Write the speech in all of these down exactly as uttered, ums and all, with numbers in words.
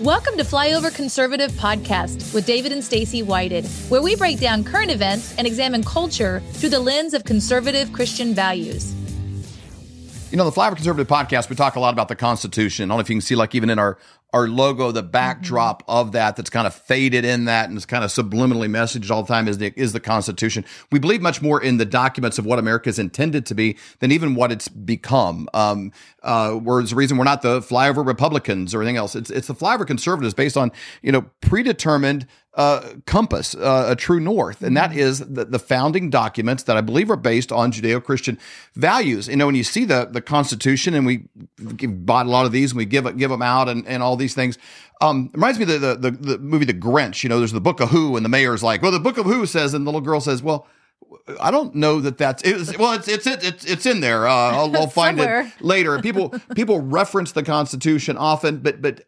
Welcome to Flyover Conservative Podcast with David and Stacey Whited, where we break down current events and examine culture through the lens of conservative Christian values. You know, the Flyover Conservative Podcast, we talk a lot about the Constitution. I don't know if you can see, like, even in our, our logo, the backdrop mm-hmm. of that that's kind of faded in that and it's kind of subliminally messaged all the time is the, is the Constitution. We believe much more in the documents of what America is intended to be than even what it's become. Um, uh, we're, it's the reason we're not the Flyover Republicans or anything else. It's it's the Flyover Conservatives based on, you know, predetermined Uh, compass, uh, a true north. And that is the, the founding documents that I believe are based on Judeo-Christian values. You know, when you see the the Constitution, and we bought a lot of these and we give give them out and, and all these things. Um, it reminds me of the, the, the, the movie The Grinch. You know, there's the Book of Who, and the mayor's like, well, the Book of Who says, and the little girl says, well, I don't know that that's it was, well. It's it's it's it's in there. Uh, I'll, I'll find it later. People people reference the Constitution often, but but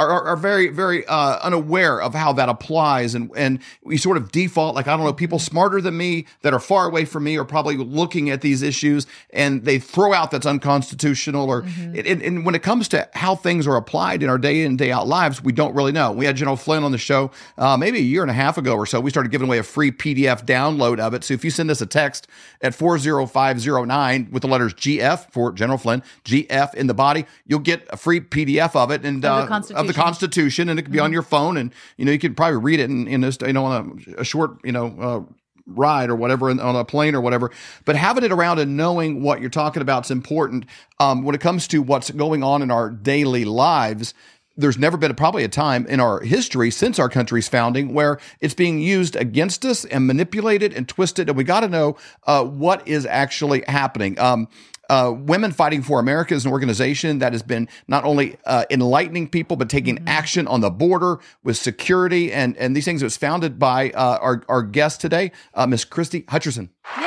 are, are very very uh, unaware of how that applies, and and we sort of default like I don't know. People smarter than me that are far away from me are probably looking at these issues, and they throw out that's unconstitutional. Or mm-hmm. it, and, and when it comes to how things are applied in our day in day out lives, we don't really know. We had General Flynn on the show uh, maybe a year and a half ago or so. We started giving away a free P D F download of it. So if you You send us a text at four zero five zero nine with the letters G F for General Flynn, G F in the body. You'll get a free P D F of it and of the, uh, of the Constitution, and it can be mm-hmm. on your phone, and you know you can probably read it in, in this, you know, on a, a short, you know. Uh, ride or whatever on a plane or whatever, but having it around and knowing what you're talking about is important um, when it comes to what's going on in our daily lives. There's never been a, probably a time in our history since our country's founding where it's being used against us and manipulated and twisted. And we got to know uh, what is actually happening. Um, Uh, Women Fighting for America is an organization that has been not only uh, enlightening people, but taking mm-hmm. action on the border with security and, and these things. It was founded by uh, our, our guest today, uh, Miss Christy Hutcherson. Yay!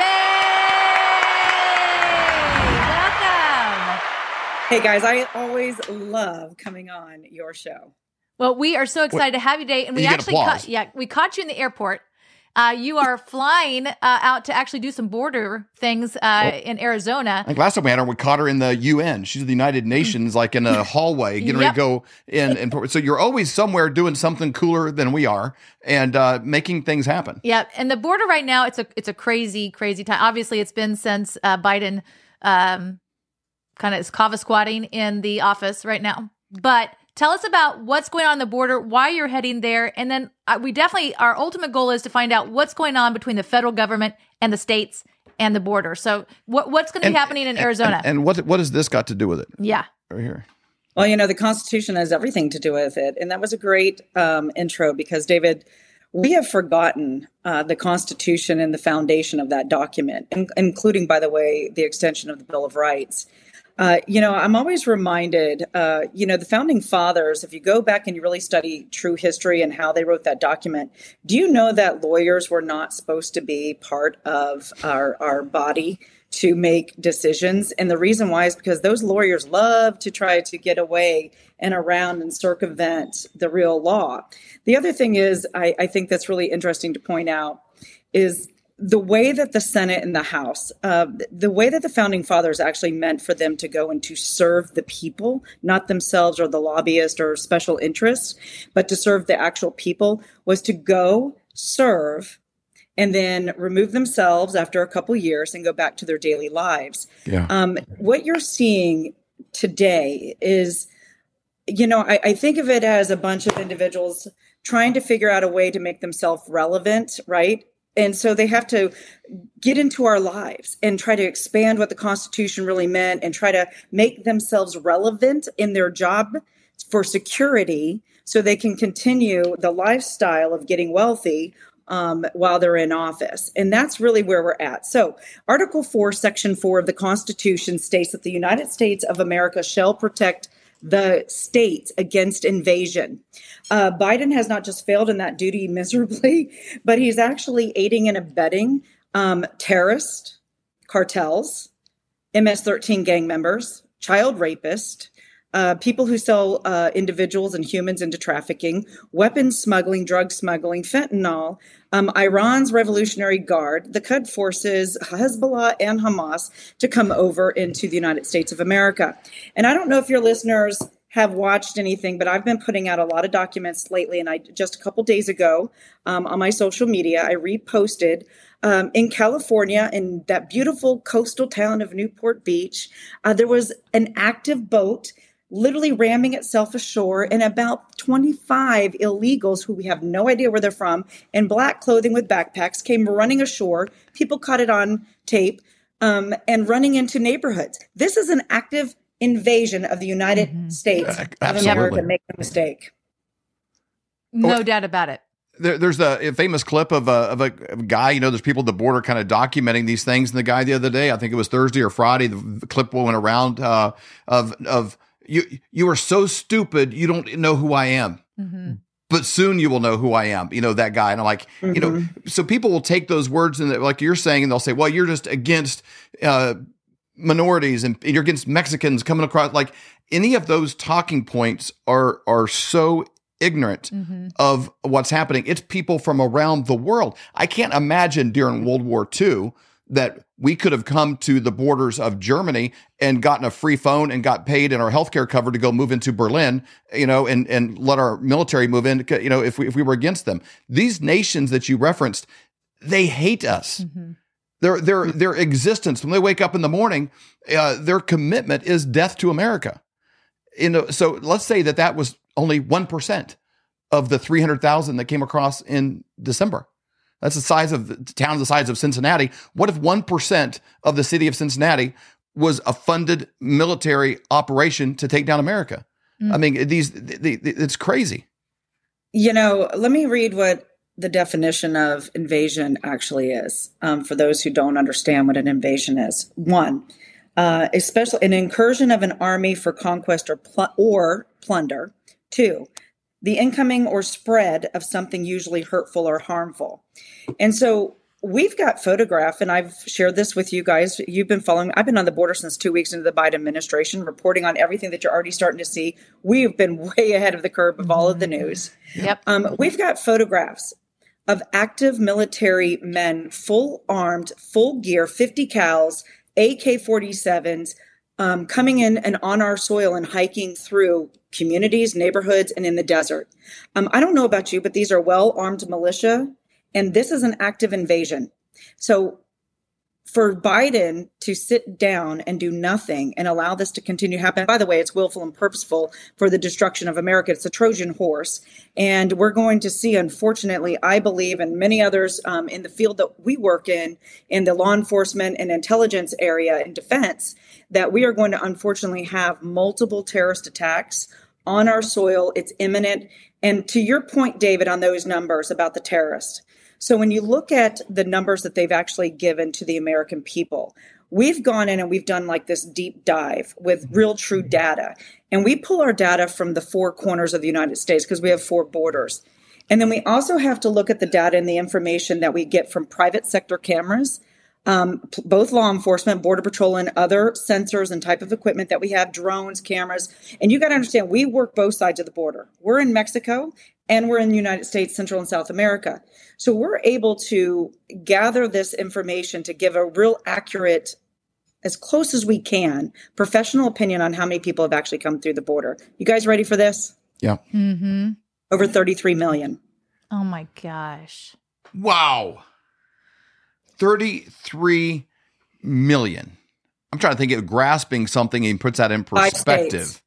Welcome! Hey, guys, I always love coming on your show. Well, we are so excited what? to have you today. And we you actually caught, yeah, we caught you in the airport. Uh, you are flying uh, out to actually do some border things uh, well, in Arizona. I think last time we had her, we caught her in the U N. She's at the United Nations, like in a hallway, getting yep. ready to go in. And so you're always somewhere doing something cooler than we are and uh, making things happen. Yeah, and the border right now, it's a it's a crazy, crazy time. Obviously, it's been since uh, Biden um, kind of is kava squatting in the office right now. But tell us about what's going on, on the border, why you're heading there, and then we definitely, our ultimate goal is to find out what's going on between the federal government and the states and the border. So what, what's going to be happening in Arizona? And, and, and what what has this got to do with it? Yeah. Right here. Well, you know, the Constitution has everything to do with it. And that was a great um, intro because, David, we have forgotten uh, the Constitution and the foundation of that document, in- including, by the way, the extension of the Bill of Rights. Uh, you know, I'm always reminded, uh, you know, the founding fathers, if you go back and you really study true history and how they wrote that document, do you know that lawyers were not supposed to be part of our, our body to make decisions? And the reason why is because those lawyers love to try to get away and around and circumvent the real law. The other thing is, I, I think that's really interesting to point out, is the way that the Senate and the House, uh, the way that the founding fathers actually meant for them to go and to serve the people, not themselves or the lobbyist or special interests, but to serve the actual people, was to go serve and then remove themselves after a couple years and go back to their daily lives. Yeah. Um, what you're seeing today is, you know, I, I think of it as a bunch of individuals trying to figure out a way to make themselves relevant, right? And so they have to get into our lives and try to expand what the Constitution really meant and try to make themselves relevant in their job for security so they can continue the lifestyle of getting wealthy um, while they're in office. And that's really where we're at. So Article four, Section four of the Constitution states that the United States of America shall protect the states against invasion. Uh, Biden has not just failed in that duty miserably, but he's actually aiding and abetting um, terrorist cartels, M S thirteen gang members, child rapists, uh, people who sell uh, individuals and humans into trafficking, weapons smuggling, drug smuggling, fentanyl, um, Iran's Revolutionary Guard, the Quds forces, Hezbollah, and Hamas to come over into the United States of America. And I don't know if your listeners have watched anything, but I've been putting out a lot of documents lately. And I just a couple days ago um, on my social media, I reposted um, in California, in that beautiful coastal town of Newport Beach, uh, there was an active boat literally ramming itself ashore, and about twenty-five illegals who we have no idea where they're from in black clothing with backpacks came running ashore. People caught it on tape um, and running into neighborhoods. This is an active invasion of the United mm-hmm. States uh, of America. Make no mistake. No oh, doubt about it. There, there's a, a famous clip of a, of a guy, you know, there's people at the border kind of documenting these things. And the guy the other day, I think it was Thursday or Friday, the, the clip went around uh, of, of you, you are so stupid. You don't know who I am, mm-hmm. but soon you will know who I am. You know, that guy. And I'm like, mm-hmm. you know, so people will take those words and like you're saying, and they'll say, well, you're just against, uh, minorities and you're against Mexicans coming across, like any of those talking points are are so ignorant mm-hmm. of what's happening. It's people from around the world. I can't imagine during World War Two that we could have come to the borders of Germany and gotten a free phone and got paid and our healthcare covered to go move into Berlin, you know, and, and let our military move in, you know, if we, if we were against them. These nations that you referenced, they hate us. Mm-hmm. Their their their existence when they wake up in the morning, uh, their commitment is death to America. You know, so let's say that that was only one percent of the three hundred thousand that came across in December. That's the size of the town, the size of Cincinnati. What if one percent of the city of Cincinnati was a funded military operation to take down America? Mm. I mean, these the, the, it's crazy. You know, let me read what the definition of invasion actually is, um, for those who don't understand what an invasion is. One, uh, especially an incursion of an army for conquest or pl- or plunder. Two, the incoming or spread of something usually hurtful or harmful. And so we've got photograph, and I've shared this with you guys. You've been following. I've been on the border since two weeks into the Biden administration, reporting on everything that you're already starting to see. We've been way ahead of the curve of all of the news. Yep. Um, we've got photographs of active military men, full armed, full gear, fifty cals, A K forty-sevens, um, coming in and on our soil and hiking through communities, neighborhoods, and in the desert. Um, I don't know about you, but these are well-armed militia, and this is an active invasion. So for Biden to sit down and do nothing and allow this to continue to happen, by the way, it's willful and purposeful for the destruction of America. It's a Trojan horse. And we're going to see, unfortunately, I believe, and many others um, in the field that we work in, in the law enforcement and intelligence area and defense, that we are going to unfortunately have multiple terrorist attacks on our soil. It's imminent. And to your point, David, on those numbers about the terrorists, so when you look at the numbers that they've actually given to the American people, we've gone in and we've done like this deep dive with real true data. And we pull our data from the four corners of the United States because we have four borders. And then we also have to look at the data and the information that we get from private sector cameras, um, p- both law enforcement, Border Patrol, and other sensors and type of equipment that we have, drones, cameras. And you got to understand, we work both sides of the border. We're in Mexico, and we're in the United States, Central and South America. So we're able to gather this information to give a real accurate, as close as we can, professional opinion on how many people have actually come through the border. You guys ready for this? Yeah. Mm-hmm. Over thirty-three million. Oh, my gosh. Wow. thirty-three million. I'm trying to think of grasping something and puts that in perspective.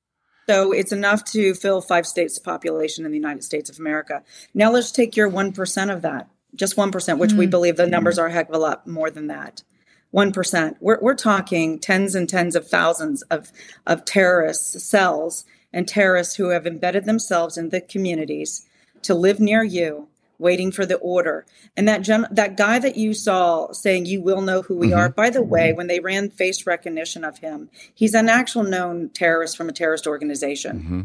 So it's enough to fill five states' population in the United States of America. Now let's take your one percent of that, just one percent, which mm. we believe the numbers are a heck of a lot more than that. one percent. We're, we're talking tens and tens of thousands of, of terrorist cells and terrorists who have embedded themselves in the communities to live near you, waiting for the order. And that gen- that guy that you saw saying, you will know who we mm-hmm. are, by the way, when they ran face recognition of him, he's an actual known terrorist from a terrorist organization. Mm-hmm.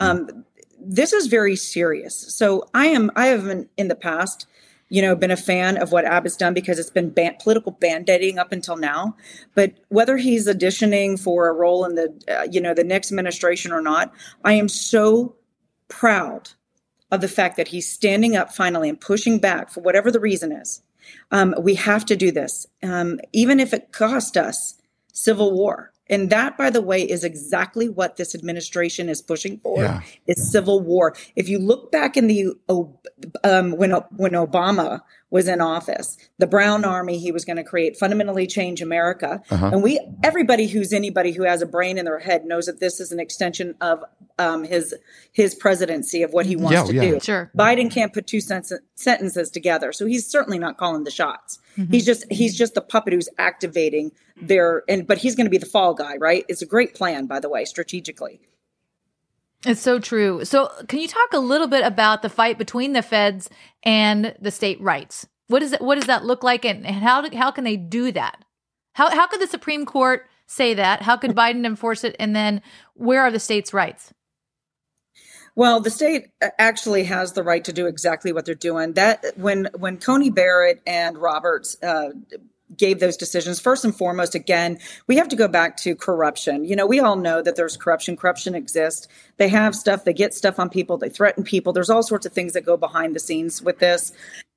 Um, this is very serious. So I am, I have been, in the past, you know, been a fan of what Abbott's done because it's been ban- political band-aiding up until now. But whether he's auditioning for a role in the, uh, you know, the next administration or not, I am so proud of the fact that he's standing up finally and pushing back for whatever the reason is. Um, we have to do this, um, even if it cost us civil war. And that, by the way, is exactly what this administration is pushing for. Yeah. It's yeah. civil war. If you look back in the um, when when Obama was in office, the Brown Army, he was going to create, fundamentally change America. Uh-huh. And we, everybody who's anybody who has a brain in their head knows that this is an extension of um, his his presidency, of what he wants yeah, to yeah. do. Sure. Biden can't put two sen- sentences together, so he's certainly not calling the shots. Mm-hmm. He's just he's just the puppet who's activating their, and but he's going to be the fall guy, right? It's a great plan, by the way, strategically. It's so true. So can you talk a little bit about the fight between the feds and the state rights? What is it, what does that look like, and how how can they do that? How how could the Supreme Court say that? How could Biden enforce it? And then where are the states' rights? Well, the state actually has the right to do exactly what they're doing. That when when Coney Barrett and Roberts uh gave those decisions. First and foremost, again, we have to go back to corruption. You know, we all know that there's corruption. Corruption exists. They have stuff. They get stuff on people. They threaten people. There's all sorts of things that go behind the scenes with this.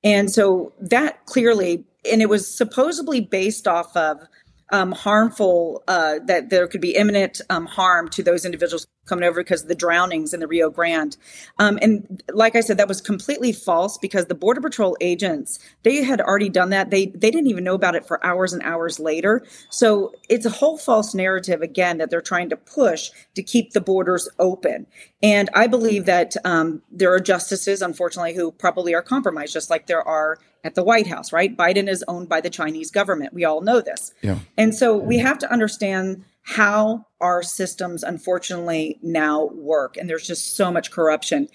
And so that clearly, and it was supposedly based off of um, harmful, uh, that there could be imminent um, harm to those individuals coming over because of the drownings in the Rio Grande. Um, and like I said, that was completely false, because the Border Patrol agents, they had already done that. They they didn't even know about it for hours and hours later. So it's a whole false narrative, again, that they're trying to push to keep the borders open. And I believe that um, there are justices, unfortunately, who probably are compromised, just like there are at the White House, right? Biden is owned by the Chinese government. We all know this. Yeah. And so we have to understand how our systems, unfortunately, now work. And there's just so much corruption.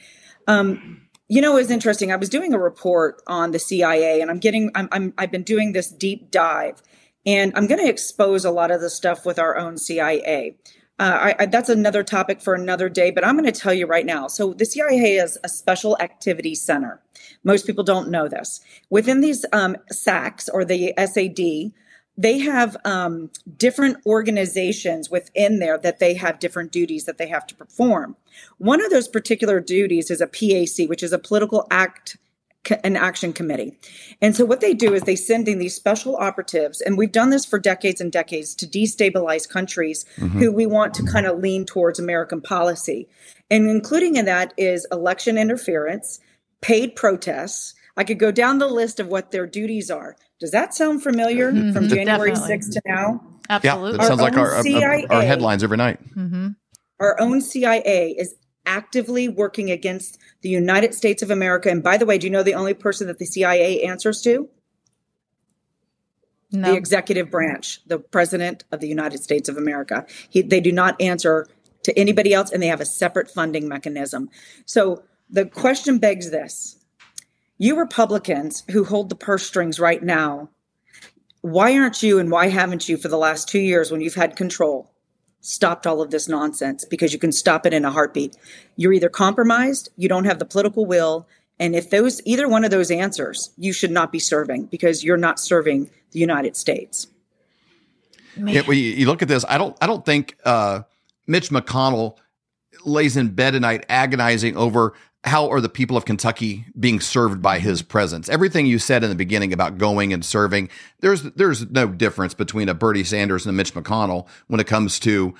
Um, you know, it was interesting. I was doing a report on the C I A, and I'm getting, I'm, I'm, I've been doing this deep dive, and I'm going to expose a lot of the stuff with our own C I A. Uh, I, I, that's another topic for another day, but I'm going to tell you right now. So the C I A is a special activity center. Most people don't know this. Within these um, S A Cs, or the S A D, they have um, different organizations within there that they have different duties that they have to perform. One of those particular duties is a P A C, which is a political act and action committee. And so what they do is they send in these special operatives, and we've done this for decades and decades, to destabilize countries mm-hmm. who we want to kind of lean towards American policy. And including in that is election interference, paid protests. I could go down the list of what their duties are. Does that sound familiar mm-hmm, from January sixth to now? Absolutely. Yeah, it sounds like our, C I A, our headlines every night. Mm-hmm. Our own C I A is actively working against the United States of America. And by the way, do you know the only person that the C I A answers to? No. The executive branch, the president of the United States of America. He, they do not answer to anybody else, and they have a separate funding mechanism. So the question begs this. You Republicans who hold the purse strings right now, why aren't you, and why haven't you for the last two years when you've had control, stopped all of this nonsense? Because you can stop it in a heartbeat. You're either compromised, you don't have the political will, and if those either one of those answers, you should not be serving, because you're not serving the United States. Yeah, well, you look at this. I don't. I don't think uh, Mitch McConnell lays in bed at night agonizing over how are the people of Kentucky being served by his presence? Everything you said in the beginning about going and serving, there's there's no difference between a Bernie Sanders and a Mitch McConnell when it comes to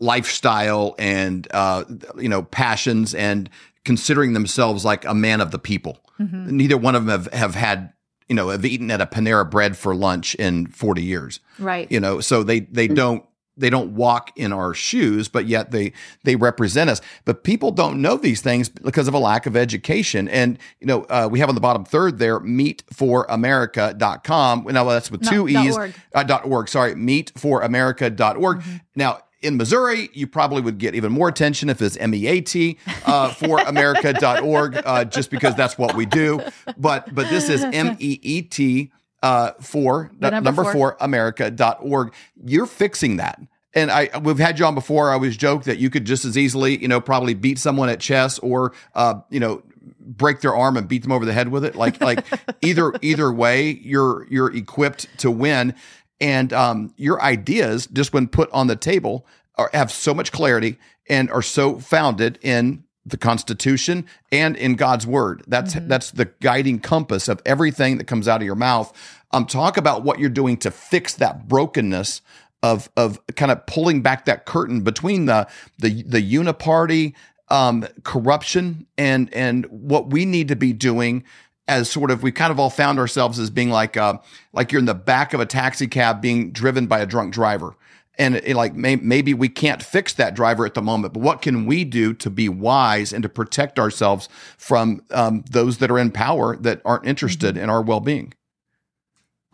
lifestyle and uh, you know passions and considering themselves like a man of the people. Mm-hmm. Neither one of them have, have had you know have eaten at a Panera Bread for lunch in forty years, right? You know, so they they don't. They don't walk in our shoes, but yet they they represent us. But people don't know these things because of a lack of education. And, you know, uh, we have on the bottom third there, meet for america dot com. Now, that's with two Not, E's. .org. Uh, dot org. Sorry, meet for america dot org. Mm-hmm. Now, in Missouri, you probably would get even more attention if it's M E A T uh, for america dot org, uh, just because that's what we do. But, but this is M E E T. Uh, for the number, number four, four America dot org. You're fixing that. And I, we've had you on before. I always joke that you could just as easily, you know, probably beat someone at chess or, uh, you know, break their arm and beat them over the head with it. Like, like either, either way, you're, you're equipped to win. And, um, your ideas, just when put on the table, are, have so much clarity and are so founded in the Constitution and in God's word. That's mm-hmm. that's the guiding compass of everything that comes out of your mouth. Um, talk about what you're doing to fix that brokenness of of kind of pulling back that curtain between the the the uniparty um, corruption and and what we need to be doing. As sort of, we kind of all found ourselves as being like, uh, like you're in the back of a taxi cab being driven by a drunk driver. And it, it like, may, maybe we can't fix that driver at the moment, but what can we do to be wise and to protect ourselves from um, those that are in power that aren't interested in our well-being?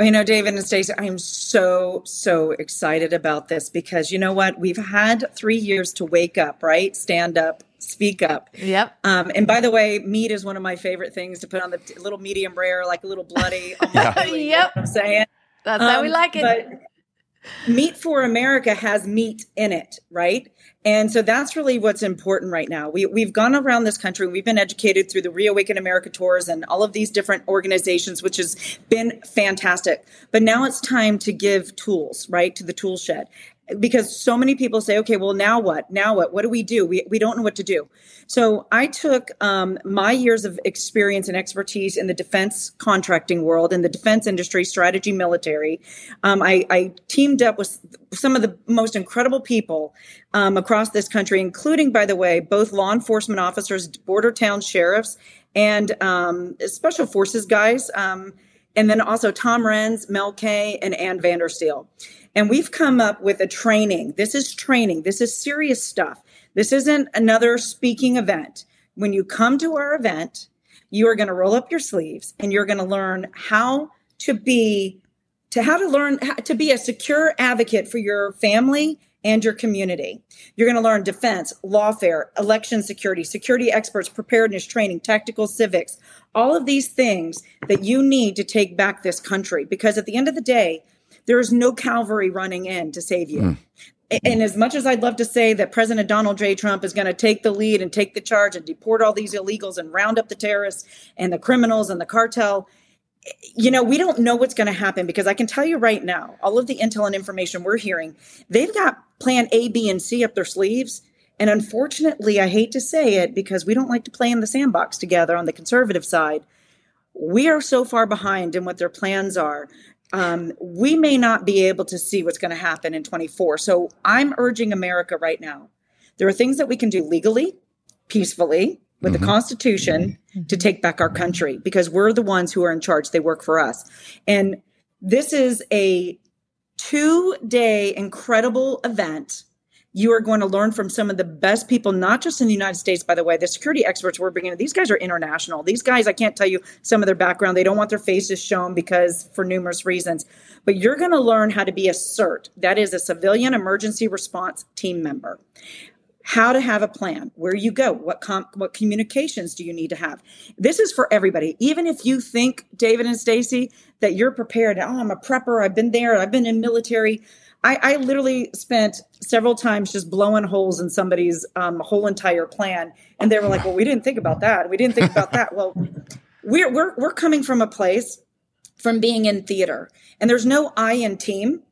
You know, David and Stacey, I'm so, so excited about this because you know what? We've had three years to wake up, right? Stand up, speak up. Yep. Um, and by the way, meat is one of my favorite things to put on the t- little medium rare, like a little bloody. Yeah. Really, yep. You know what I'm saying? That's um, how we like it. But Meat for America has meat in it, right? And so that's really what's important right now. We, we've gone around this country. We've been educated through the ReAwaken America tours and all of these different organizations, which has been fantastic. But now it's time to give tools, right, to the tool shed. Because so many people say, okay, well, now what? Now what? What do we do? We we don't know what to do. So I took um, my years of experience and expertise in the defense contracting world, in the defense industry, strategy, military. Um, I, I teamed up with some of the most incredible people um, across this country, including, by the way, both law enforcement officers, border town sheriffs, and um, special forces guys, um, and then also Tom Renz, Mel Kay, and Ann Vandersteel. And we've come up with a training. This is training. This is serious stuff. This isn't another speaking event. When you come to our event, you are going to roll up your sleeves and you're going to learn how to be, to how to learn how to be a secure advocate for your family and your community. You're going to learn defense, lawfare, election security, security experts, preparedness training, tactical civics, all of these things that you need to take back this country. Because at the end of the day, there is no cavalry running in to save you. Mm. And as much as I'd love to say that President Donald J. Trump is going to take the lead and take the charge and deport all these illegals and round up the terrorists and the criminals and the cartel, you know, we don't know what's going to happen because I can tell you right now, all of the intel and information we're hearing, they've got plan A, B, and C up their sleeves. And unfortunately, I hate to say it because we don't like to play in the sandbox together on the conservative side. We are so far behind in what their plans are. Um, we may not be able to see what's going to happen in twenty-four. So I'm urging America right now. There are things that we can do legally, peacefully, with mm-hmm. the Constitution mm-hmm. to take back our country because we're the ones who are in charge. They work for us. And this is a two-day incredible event. You are going to learn from some of the best people, not just in the United States, by the way. The security experts we're bringing in, these guys are international. These guys, I can't tell you some of their background. They don't want their faces shown because for numerous reasons. But you're going to learn how to be a CERT. That is a civilian emergency response team member. How to have a plan, where you go, what com- what communications do you need to have? This is for everybody. Even if you think, David and Stacey, that you're prepared. Oh, I'm a prepper. I've been there. I've been in military. I, I literally spent several times just blowing holes in somebody's um, whole entire plan. And they were like, well, we didn't think about that. We didn't think about that. Well, we're, we're, we're coming from a place from being in theater and there's no I in team.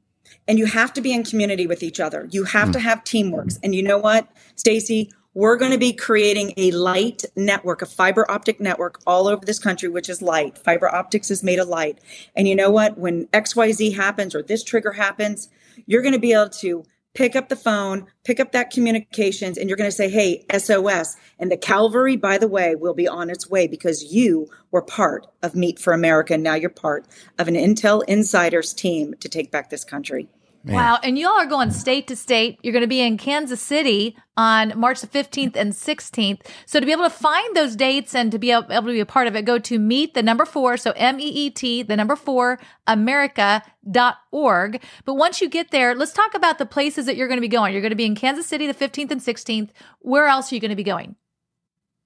And you have to be in community with each other. You have mm. to have teamworks. And you know what, Stacey, we're going to be creating a light network, a fiber optic network all over this country, which is light. Fiber optics is made of light. And you know what? When X Y Z happens or this trigger happens, you're going to be able to pick up the phone, pick up that communications, and you're going to say, hey, S O S. And the cavalry, by the way, will be on its way because you were part of Meet for America. And now you're part of an Intel Insiders team to take back this country. Man. Wow. And y'all are going state to state. You're going to be in Kansas City on March the fifteenth and sixteenth. So to be able to find those dates and to be able to be a part of it, go to meet the number four. So M E E T, the number four, America dot org. But once you get there, let's talk about the places that you're going to be going. You're going to be in Kansas City the fifteenth and sixteenth. Where else are you going to be going?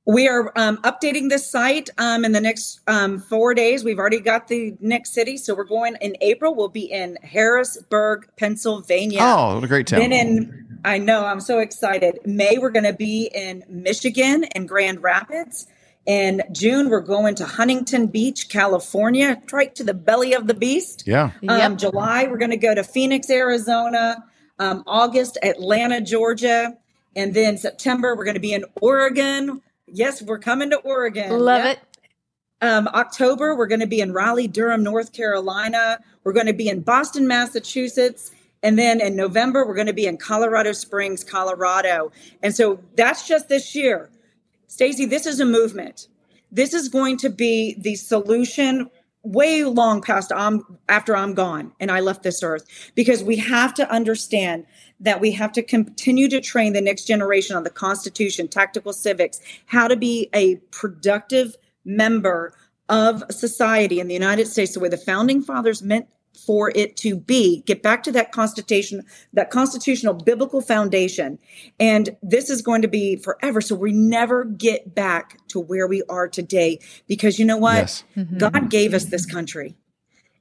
We are um, updating this site um, in the next um, four days. We've already got the next city. So we're going in April. We'll be in Harrisburg, Pennsylvania. Oh, what a great town. Then in, I know, I'm so excited. May, we're going to be in Michigan and Grand Rapids. In June, we're going to Huntington Beach, California, right to the belly of the beast. Yeah. Um, yep. July, we're going to go to Phoenix, Arizona. Um, August, Atlanta, Georgia. And then September, we're going to be in Oregon. Yes, we're coming to Oregon. Love yep. it. Um, October, we're going to be in Raleigh, Durham, North Carolina. We're going to be in Boston, Massachusetts. And then in November, we're going to be in Colorado Springs, Colorado. And so that's just this year. Stacey, this is a movement. This is going to be the solution way long past I'm, after I'm gone and I left this earth, because we have to understand that we have to continue to train the next generation on the Constitution, tactical civics, how to be a productive member of society in the United States, the way the founding fathers meant for it to be. Get back to that constitution, that constitutional biblical foundation. And this is going to be forever. So we never get back to where we are today, because you know what? Yes. Mm-hmm. God gave us this country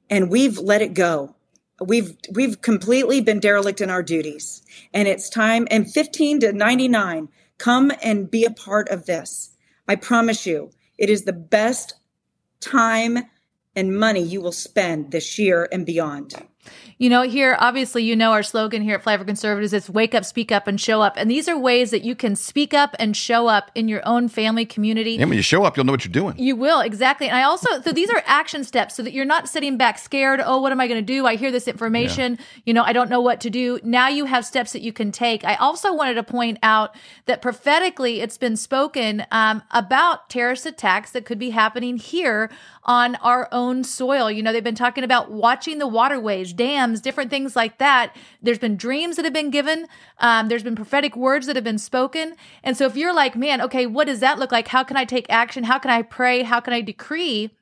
and we've let it go. We've, we've completely been derelict in our duties, and it's time. And fifteen to ninety-nine, come and be a part of this. I promise you, it is the best time and money you will spend this year and beyond. You know, here, obviously, you know, our slogan here at Flyover Conservatives is wake up, speak up, and show up. And these are ways that you can speak up and show up in your own family, community. And when you show up, you'll know what you're doing. You will, exactly. And I also, so these are action steps so that you're not sitting back scared. Oh, what am I going to do? I hear this information. Yeah. You know, I don't know what to do. Now you have steps that you can take. I also wanted to point out that prophetically, it's been spoken um, about terrorist attacks that could be happening here on our own soil. You know, they've been talking about watching the waterways, dams, different things like that. There's been dreams that have been given. Um, there's been prophetic words that have been spoken. And so if you're like, man, okay, what does that look like? How can I take action? How can I pray? How can I decree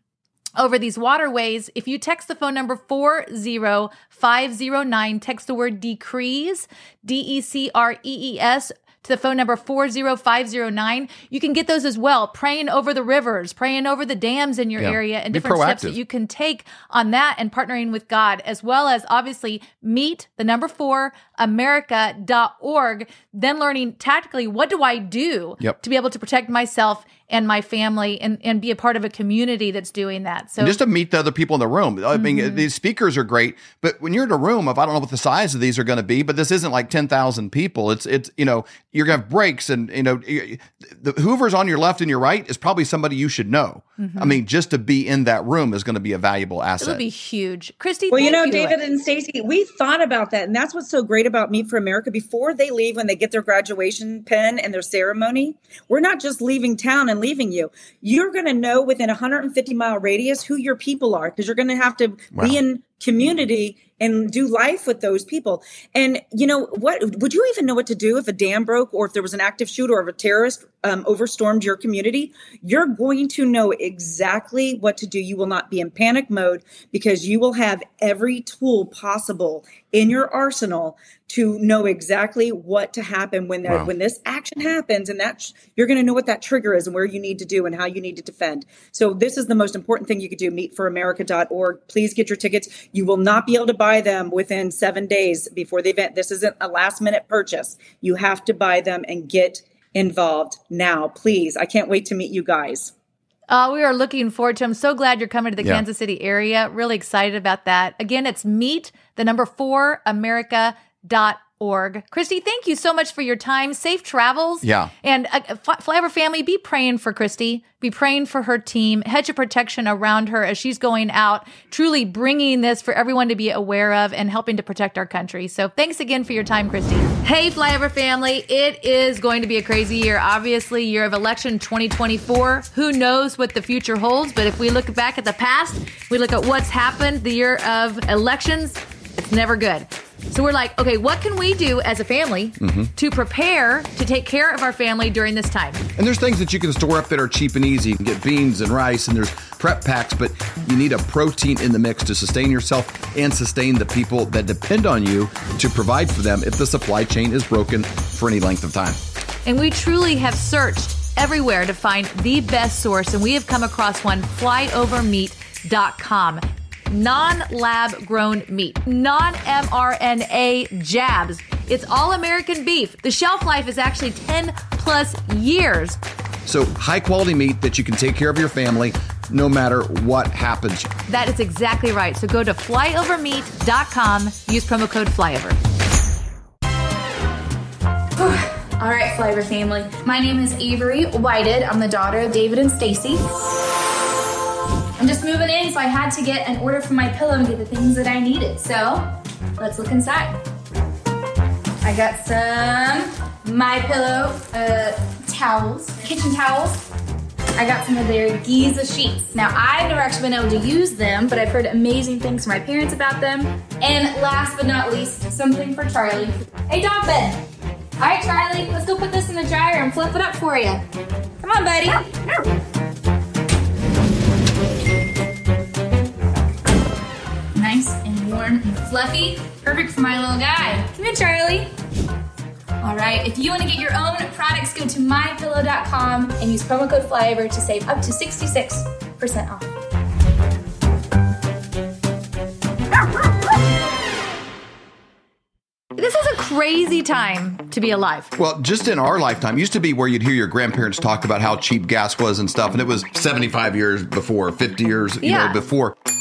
over these waterways? If you text the phone number four zero five zero nine, text the word decrees, D E C R E E S, to the phone number four zero five zero nine. You can get those as well. Praying over the rivers, praying over the dams in your yeah. area, and Be different proactive. steps that you can take on that, and partnering with God, as well as obviously meet the number four, America dot org. Then learning tactically, what do I do yep. to be able to protect myself and my family, and, and be a part of a community that's doing that. So and just to meet the other people in the room. I mean, mm-hmm. these speakers are great, but when you're in a room of, I don't know what the size of these are going to be, but this isn't like ten thousand people. It's, it's, you know, you're going to have breaks, and, you know, the whoever's on your left and your right is probably somebody you should know. Mm-hmm. I mean, just to be in that room is going to be a valuable asset. It'll be huge. Christy, well, you know, you David it. and Stacey, we thought about that. And that's what's so great about Meet for America. Before they leave, when they get their graduation pin and their ceremony, we're not just leaving town and leaving you. You're going to know within a one hundred fifty mile radius who your people are, because you're going to have to wow. be in community and do life with those people. And you know what? Would you even know what to do if a dam broke, or if there was an active shooter, or if a terrorist um, overstormed your community? You're going to know exactly what to do. You will not be in panic mode, because you will have every tool possible in your arsenal to know exactly what to happen when that wow. when this action happens, and that sh- you're going to know what that trigger is and where you need to do and how you need to defend. So this is the most important thing you could do. meet for america dot org. Please get your tickets. You will not be able to buy them within seven days before the event. This isn't a last minute purchase. You have to buy them and get involved now, please. I can't wait to meet you guys. Uh, we are looking forward to it. I'm so glad you're coming to the yeah. Kansas City area. Really excited about that. Again, it's meet the number four, America dot org. Christy, thank you so much for your time. Safe travels. Yeah. And uh, Flyover family, be praying for Christy. Be praying for her team. Hedge of protection around her as she's going out, truly bringing this for everyone to be aware of and helping to protect our country. So thanks again for your time, Christy. Hey, Flyover family, it is going to be a crazy year. Obviously, year of election twenty twenty-four. Who knows what the future holds? But if we look back at the past, we look at what's happened the year of elections, it's never good. So we're like, okay, what can we do as a family mm-hmm. to prepare to take care of our family during this time? And there's things that you can store up that are cheap and easy. You can get beans and rice, and there's prep packs, but you need a protein in the mix to sustain yourself and sustain the people that depend on you to provide for them if the supply chain is broken for any length of time. And we truly have searched everywhere to find the best source, and we have come across one, flyover meat dot com. Non-lab grown meat, non-M R N A jabs. It's all American beef. The shelf life is actually ten plus years. So high quality meat that you can take care of your family no matter what happens. That is exactly right. So go to flyover meat dot com. Use promo code flyover. All right, Flyover family. My name is Avery Whited. I'm the daughter of David and Stacey. I'm just moving in, so I had to get an order from MyPillow and get the things that I needed. So let's look inside. I got some MyPillow uh, towels, kitchen towels. I got some of their Giza sheets. Now, I've never actually been able to use them, but I've heard amazing things from my parents about them. And last but not least, something for Charlie. Hey, dog bed. All right, Charlie, let's go put this in the dryer and fluff it up for you. Come on, buddy. Nice and warm and fluffy. Perfect for my little guy. Come here, Charlie. All right, if you want to get your own products, go to my pillow dot com and use promo code FLYOVER to save up to sixty-six percent off. This is a crazy time to be alive. Well, just in our lifetime, it used to be where you'd hear your grandparents talk about how cheap gas was and stuff, and it was seventy-five years before, fifty years you yeah. know, before.